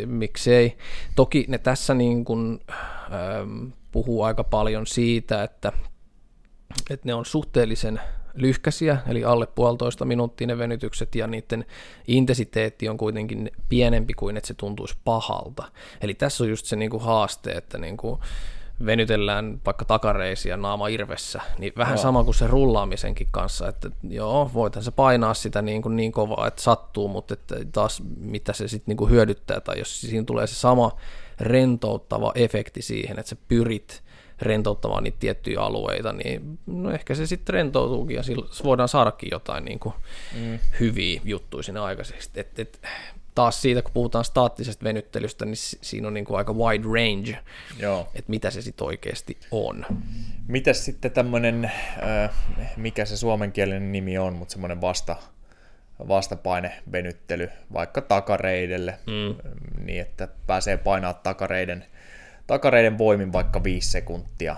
miksei. Toki ne tässä niin kuin, puhuu aika paljon siitä, että ne on suhteellisen lyhkäisiä, eli alle 1,5 minuuttia ne venytykset, ja niiden intensiteetti on kuitenkin pienempi kuin että se tuntuisi pahalta. Eli tässä on just se niin kuin haaste, että niin kuin venytellään vaikka takareisiä naama irvessä, niin vähän sama kuin se rullaamisenkin kanssa, että joo, voitaisiin se painaa sitä niin kovaa, että sattuu, mutta että taas mitä se sitten niin kuin hyödyttää, tai jos siinä tulee se sama rentouttava efekti siihen, että sä pyrit rentouttamaan niitä tiettyjä alueita, niin no ehkä se sitten rentoutuukin, ja sillä voidaan saadakin jotain niin kuin hyviä juttuja sinne aikaiseksi. Taas siitä, kun puhutaan staattisesta venyttelystä, niin siinä on niin kuin aika wide range, että mitä se sitten oikeasti on. Mitäs sitten tämmöinen, mikä se suomenkielinen nimi on, mutta semmoinen vastapainevenyttely, vaikka takareidelle, niin että pääsee painaa takareiden voimin vaikka 5 sekuntia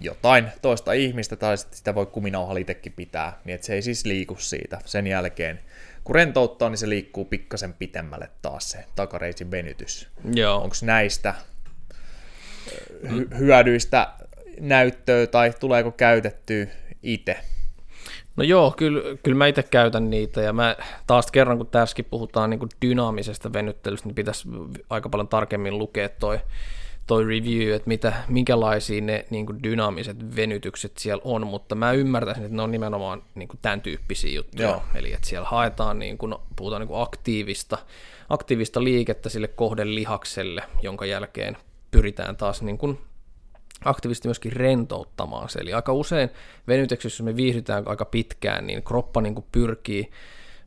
jotain toista ihmistä, tai sitä voi kuminauhalla itsekin pitää, niin että se ei siis liiku siitä. Sen jälkeen, kun rentouttaa, niin se liikkuu pikkasen pitemmälle taas se takareisin venytys. Onko näistä hyödyistä näyttöä, tai tuleeko käytettyä itse? No joo, kyllä mä itse käytän niitä, ja mä taas kerran, kun tässäkin puhutaan niin kuin dynaamisesta venyttelystä, niin pitäisi aika paljon tarkemmin lukea toi review, että minkälaisia ne niin kuin dynaamiset venytykset siellä on, mutta mä ymmärtäisin, että ne on nimenomaan niin kuin tämän tyyppisiä juttuja. Joo. Eli että siellä haetaan, niin kuin, puhutaan niin kuin aktiivista liikettä sille kohdelihakselle, jonka jälkeen pyritään taas niin kuin aktiivisesti myöskin rentouttamaan se. Eli aika usein venytyksessä me viihdytään aika pitkään, niin kroppa niin kuin pyrkii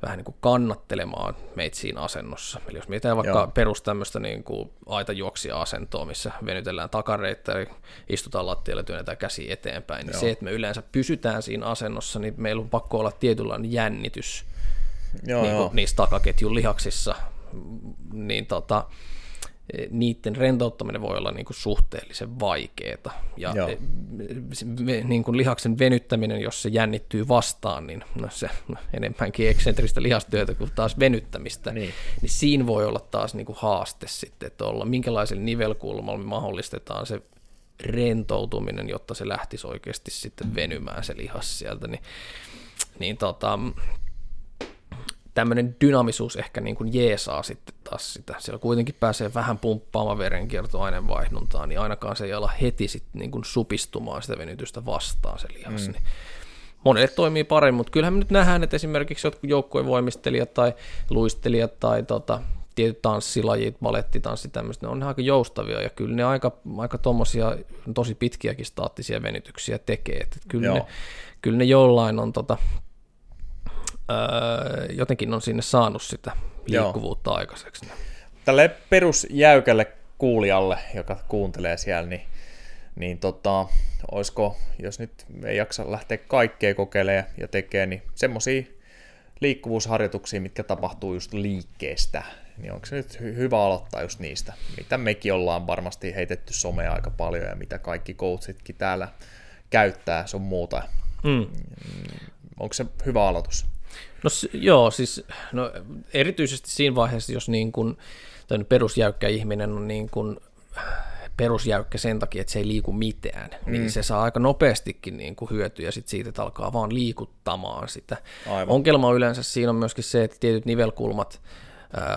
vähän niin kuin kannattelemaan meitä siinä asennossa. Eli jos mietitään vaikka perus tämmöistä niin kuin aitajuoksija-asentoa, missä venytellään takareita, istutaan lattialle, työnnetään käsi eteenpäin, niin se, että me yleensä pysytään siinä asennossa, niin meillä on pakko olla tietynlainen jännitys niissä takaketjun lihaksissa, niin niiden rentouttaminen voi olla niin kuin suhteellisen vaikeaa. Ja niin kuin lihaksen venyttäminen, jos se jännittyy vastaan, niin no se enemmänkin eksentristä lihastyötä kuin taas venyttämistä, niin siinä voi olla taas niin kuin haaste sitten, että minkälaisella nivelkulmalla me mahdollistetaan se rentoutuminen, jotta se lähtisi oikeasti sitten venymään se lihas sieltä. Tämmöinen dynaamisuus ehkä niin kuin jeesaa sitten taas sitä. Siellä kuitenkin pääsee vähän pumppaamaan verenkiertoainevaihduntaa, niin ainakaan se ei ala heti sitten niin kuin supistumaan sitä venytystä vastaan se lihas. Niin monelle toimii paremmin, mutta kyllähän me nyt nähdään, että esimerkiksi jotkut joukkuevoimistelijat tai luistelijat tai tietyt tanssilajit, balettitanssit, tämmöiset, ne on aika joustavia, ja kyllä ne aika tommosia tosi pitkiäkin staattisia venytyksiä tekee. Että kyllä ne jollain on jotenkin on sinne saanut sitä liikkuvuutta aikaiseksi. Tälle perusjäykälle kuulijalle, joka kuuntelee siellä, niin olisiko, jos nyt ei jaksa lähteä kaikkea kokeilemaan ja tekemään, niin semmoisia liikkuvuusharjoituksia, mitkä tapahtuu just liikkeestä, niin onko se nyt hyvä aloittaa just niistä, mitä mekin ollaan varmasti heitetty somea aika paljon ja mitä kaikki coachitkin täällä käyttää, sun muuta. Onko se hyvä aloitus? No joo, siis erityisesti siinä vaiheessa, jos niin kun perusjäykkä ihminen on niin kun perusjäykkä sen takia, että se ei liiku mitään, niin se saa aika nopeastikin niin kun hyötyä sit siitä, että alkaa vaan liikuttamaan sitä. Aivan. Ongelma yleensä siinä on myöskin se, että tietyt nivelkulmat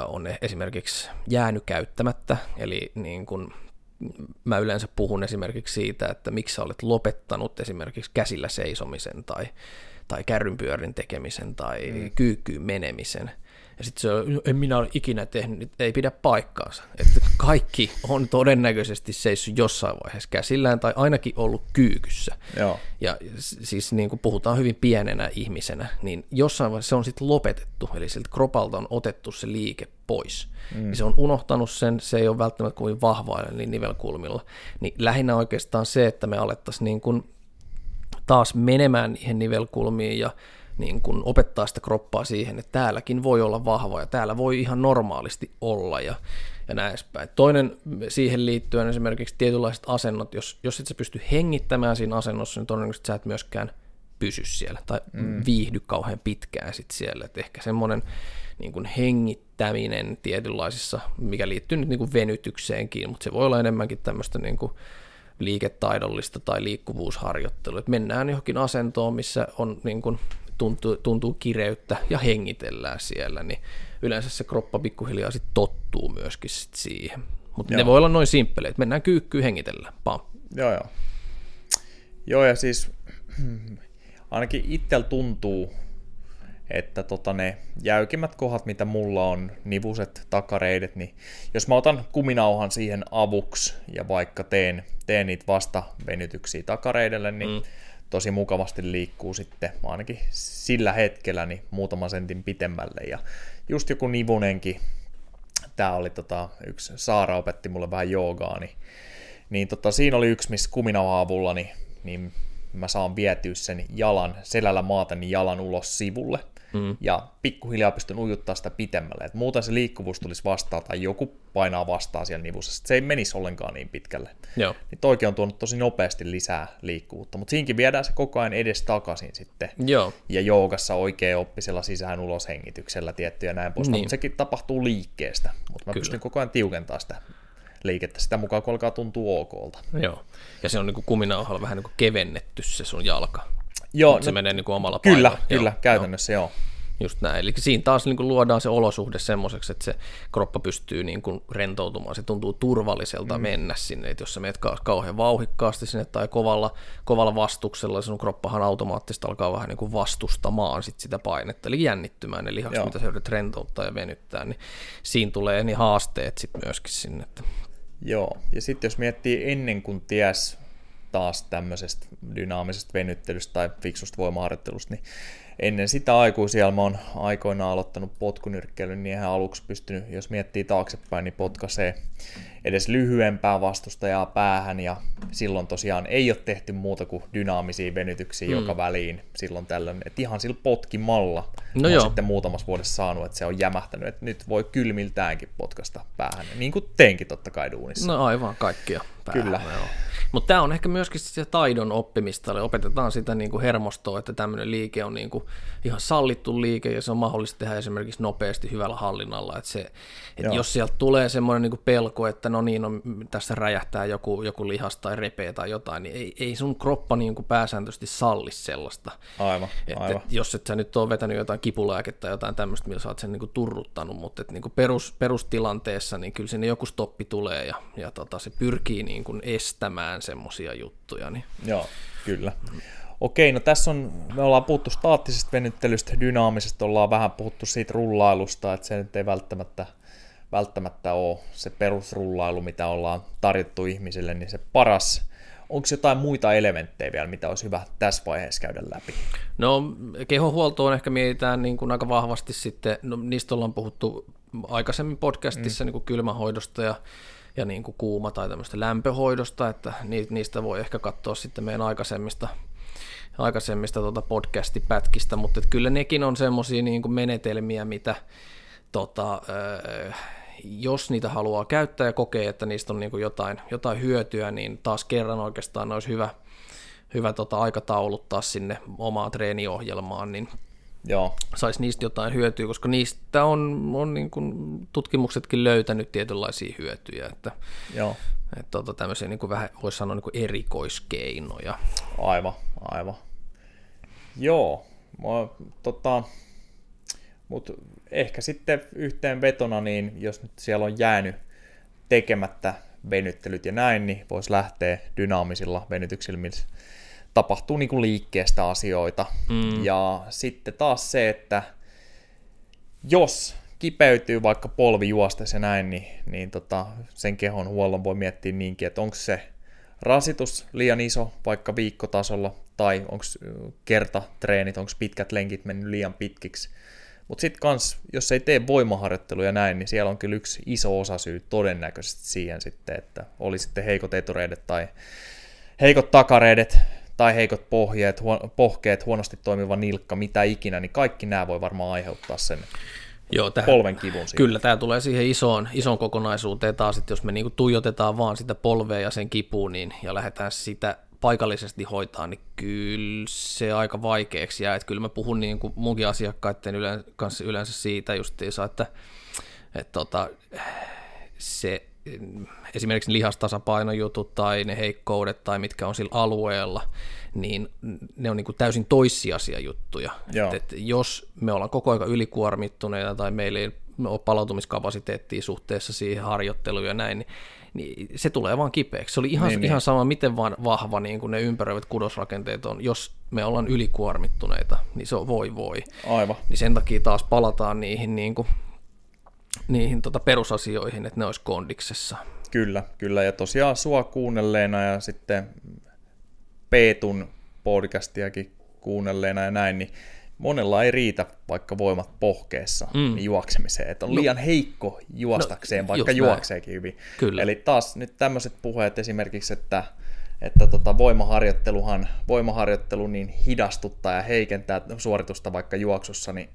on esimerkiksi jäänyt käyttämättä, eli niin kun mä yleensä puhun esimerkiksi siitä, että miksi sä olet lopettanut esimerkiksi käsillä seisomisen tai kärrynpyörin tekemisen tai kyykkyyn menemisen. Ja sitten se on, en minä ole ikinä tehnyt, ei pidä paikkaansa. Että kaikki on todennäköisesti seissyt jossain vaiheessa käsillään tai ainakin ollut kyykyssä. Joo. Ja siis niin kuin puhutaan hyvin pienenä ihmisenä, niin jossain vaiheessa se on sitten lopetettu, eli siltä kropalta on otettu se liike pois. Mm. Se on unohtanut sen, se ei ole välttämättä kovin vahvaa niin nivelkulmilla. Niin lähinnä oikeastaan se, että me alettaisiin niin kuin taas menemään niihin nivelkulmiin ja niin kun opettaa sitä kroppaa siihen, että täälläkin voi olla vahva ja täällä voi ihan normaalisti olla ja näin edespäin. Toinen siihen liittyen esimerkiksi tietynlaiset asennot, jos et sä pysty hengittämään siinä asennossa, niin todennäköisesti sä et myöskään pysy siellä tai viihdy kauhean pitkään sit siellä. Et ehkä semmoinen niin kun hengittäminen tietynlaisissa, mikä liittyy nyt niin kun venytykseenkin, mutta se voi olla enemmänkin tämmöistä niin kun liiketaidollista tai liikkuvuusharjoittelua. Et mennään johonkin asentoon, missä on niin kun tuntuu kireyttä ja hengitellään siellä, niin yleensä se kroppa pikkuhiljaa sit tottuu myöskin sit siihen. Mutta ne voi olla noin simppeleitä, mennään kyykkyyn, hengitellään, pam. Joo, ja siis ainakin itsellä tuntuu, että ne jäykimmät kohdat, mitä mulla on, nivuset, takareidet, niin jos mä otan kuminauhan siihen avuksi ja vaikka teen niitä vastavenytyksiä takareidelle, niin tosi mukavasti liikkuu sitten ainakin sillä hetkellä niin muutaman sentin pitemmälle. Ja just joku nivunenkin, tämä oli yksi, Saara opetti mulle vähän joogaa, niin siinä oli yksi, missä kuminauhan avulla niin mä saan vietyä sen jalan selällä maata, niin jalan ulos sivulle. Ja pikkuhiljaa pystyn ujuttaa sitä pitemmälle. Et muuten se liikkuvuus tulisi vastaan tai joku painaa vastaan siellä nivussa. Se ei menisi ollenkaan niin pitkälle. Niin toikin on tuonut tosi nopeasti lisää liikkuvuutta. Mutta siinkin viedään se koko ajan edes takaisin sitten. Joo. Ja joogassa oikein oppisella sisään ulos hengityksellä tiettyjä näin pois. Niin. Mutta sekin tapahtuu liikkeestä. Mutta mä pystyn koko ajan tiukentamaan sitä liikettä sitä mukaan, kun alkaa tuntua okolta. Joo. Ja se on niin kuin kuminauhalla vähän niin kuin kevennetty se sun jalka. Joo, se menee niin kuin omalla painolla. Kyllä, käytännössä joo. Just näin, eli siinä taas niin kuin luodaan se olosuhde semmoiseksi, että se kroppa pystyy niin kuin rentoutumaan, se tuntuu turvalliselta mennä sinne, että jos sä menet kauhean vauhikkaasti sinne tai kovalla vastuksella, sun kroppahan automaattisesti alkaa vähän niin kuin vastustamaan sit sitä painetta, eli jännittymään ne lihakset, mitä sä yrität rentouttaa ja venyttää, niin siinä tulee niin haasteet sitten myöskin sinne. Joo, ja sitten jos miettii ennen kuin ties taas tämmöisestä dynaamisesta venyttelystä tai fiksusta voimaharjoittelusta, niin ennen sitä aikuisia mä oon aikoinaan aloittanut potkunyrkkeilyn, niin eihän aluksi pystynyt, jos miettii taaksepäin, niin potkaisee edes lyhyempää vastustajaa päähän, ja silloin tosiaan ei ole tehty muuta kuin dynaamisia venytyksiä joka väliin silloin tällöin, että ihan sillä potkimalla on sitten muutamassa vuodessa saanut, että se on jämähtänyt, että nyt voi kylmiltäänkin potkasta päähän, niin kuin teinkin totta kai duunissa. No aivan kaikkia päähän. Kyllä. Mutta tämä on ehkä myöskin se taidon oppimista, eli opetetaan sitä niin kuin hermostoa, että tämmöinen liike on niin kuin ihan sallittu liike, ja se on mahdollista tehdä esimerkiksi nopeasti hyvällä hallinnalla, että jos sieltä tulee semmoinen niin kuin pelko, että no niin, tässä räjähtää joku lihas tai repeä tai jotain, niin ei sun kroppa niin kuin pääsääntöisesti salli sellaista. Aivan. Jos et sä nyt ole vetänyt jotain kipulääkettä tai jotain tämmöistä, millä sä oot sen niin kuin turruttanut, mutta et niin kuin perustilanteessa niin kyllä sinne joku stoppi tulee, ja se pyrkii niin kuin estämään semmoisia juttuja. Niin. Joo, kyllä. Okei, no tässä me ollaan puhuttu staattisesta venyttelystä, dynaamisesta, ollaan vähän puhuttu siitä rullailusta, että se nyt ei välttämättä ole se perusrullailu, mitä ollaan tarjottu ihmisille, niin se paras. Onko jotain muita elementtejä vielä, mitä olisi hyvä tässä vaiheessa käydä läpi? No kehonhuoltoon ehkä mietitään niin kuin aika vahvasti sitten, no, niistä ollaan puhuttu aikaisemmin podcastissa niin kuin kylmähoidosta ja niin kuin kuuma tai tämmöistä lämpöhoidosta, että niistä voi ehkä katsoa sitten meidän aikaisemmista podcastipätkistä, mutta kyllä nekin on semmoisia niin kuin menetelmiä, mitä jos niitä haluaa käyttää ja kokee, että niistä on niin kuin jotain hyötyä, niin taas kerran oikeastaan olisi hyvä aikatauluttaa sinne omaa treeniohjelmaan, niin saisi niistä jotain hyötyä, koska niistä on niin kuin tutkimuksetkin löytänyt tietynlaisia hyötyjä, että tämmöisiä niin kuin vähän voisi sanoa niin kuin erikoiskeinoja. Aivan. Joo, mutta ehkä sitten yhteenvetona, niin jos nyt siellä on jäänyt tekemättä venyttelyt ja näin, niin voisi lähteä dynaamisilla venytyksillä, missä tapahtuu niin kuin liikkeestä asioita. Ja sitten taas se, että jos kipeytyy vaikka polvijuostessa ja näin, niin sen kehon huollon voi miettiä niinkin, että onko se rasitus liian iso vaikka viikkotasolla, tai onko kertatreenit, onko pitkät lenkit mennyt liian pitkiksi. Mutta sitten kans, jos ei tee voimaharjoitteluja näin, niin siellä on kyllä yksi iso osasyy todennäköisesti siihen sitten, että oli sitten heikot etureidet tai heikot takareidet tai heikot pohkeet, huonosti toimiva nilkka, mitä ikinä, niin kaikki nämä voi varmaan aiheuttaa sen polven kivun. Siitä. Kyllä, tämä tulee siihen isoon kokonaisuuteen taas, että jos me niinku tuijotetaan vaan sitä polvea ja sen kipuun niin, ja lähdetään sitä paikallisesti hoitaa, niin kyllä se aika vaikeaksi jää. Että kyllä mä puhun niin kuin munkin asiakkaiden kanssa yleensä siitä justiinsa, että se esimerkiksi lihastasapainojutut tai ne heikkoudet tai mitkä on sillä alueella, niin ne on niin kuin täysin toissijaisia juttuja. Että jos me ollaan koko ajan ylikuormittuneita tai meillä ei ole palautumiskapasiteettia suhteessa siihen harjoitteluun ja näin, niin se tulee vaan kipeäksi. Se oli ihan sama, miten vaan vahva niin kuin ne ympäröivät kudosrakenteet on. Jos me ollaan ylikuormittuneita, niin se on voi. Aivan. Niin sen takia taas palataan niihin perusasioihin, että ne olisi kondiksessa. Kyllä. Ja tosiaan sua kuunnelleena ja sitten Peetun podcastiakin kuunnelleena ja näin, niin monella ei riitä vaikka voimat pohkeessa niin juoksemiseen, että on liian heikko juostakseen, vaikka juokseekin hyvin. Kyllä. Eli taas nyt tämmöiset puheet esimerkiksi, että voimaharjoittelu niin hidastuttaa ja heikentää suoritusta vaikka juoksussa, niin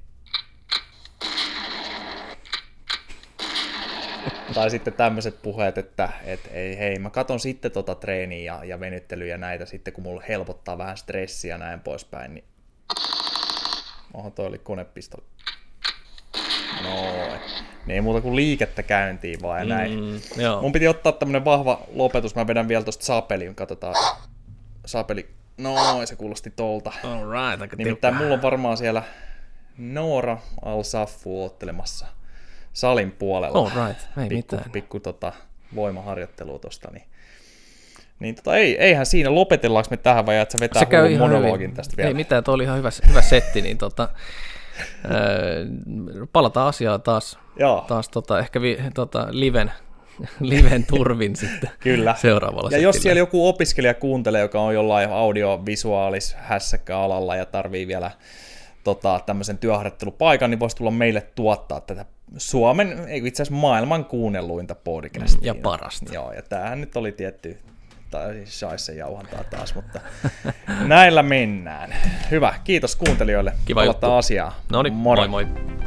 tai sitten tämmöiset puheet, että hei, mä katon sitten treeniä ja venyttelyä ja näitä sitten, kun mulla helpottaa vähän stressiä ja näin poispäin, niin oho, toi oli konepistoli. Noin. Niin ei muuta kuin liikettä käyntiin vaan ja näin. Mun piti ottaa tämmönen vahva lopetus. Mä vedän vielä tosta sapeliin. Katsotaan. Sapeli. Noin, se kuulosti tolta. All right, nimittäin mulla on varmaan siellä Nora Al-Saffu oottelemassa salin puolella. All right, ei mitään. Pikku voimaharjoittelua tosta. Niin, eihän siinä, lopetellaanko me tähän vai että sä vetää hullun monologin hyvin. Tästä vielä? Ei mitään, toi oli ihan hyvä setti, niin palataan asiaan taas ehkä liven turvin sitten kyllä. Seuraavalla ja settillä. Jos siellä joku opiskelija kuuntelee, joka on jollain audiovisuaalis hässäkkäalalla ja tarvii vielä tämmöisen työharjoittelupaikan, niin voisi tulla meille tuottaa tätä Suomen, ei itse asiassa maailman kuunnelluinta podcastia. Ja parasta. Joo, ja tämähän nyt oli tietty tai sais se jauhantaa taas, mutta näillä mennään. Hyvä, kiitos kuuntelijoille. Kiva juttu. Palataan asiaan. Noniin, moi moi.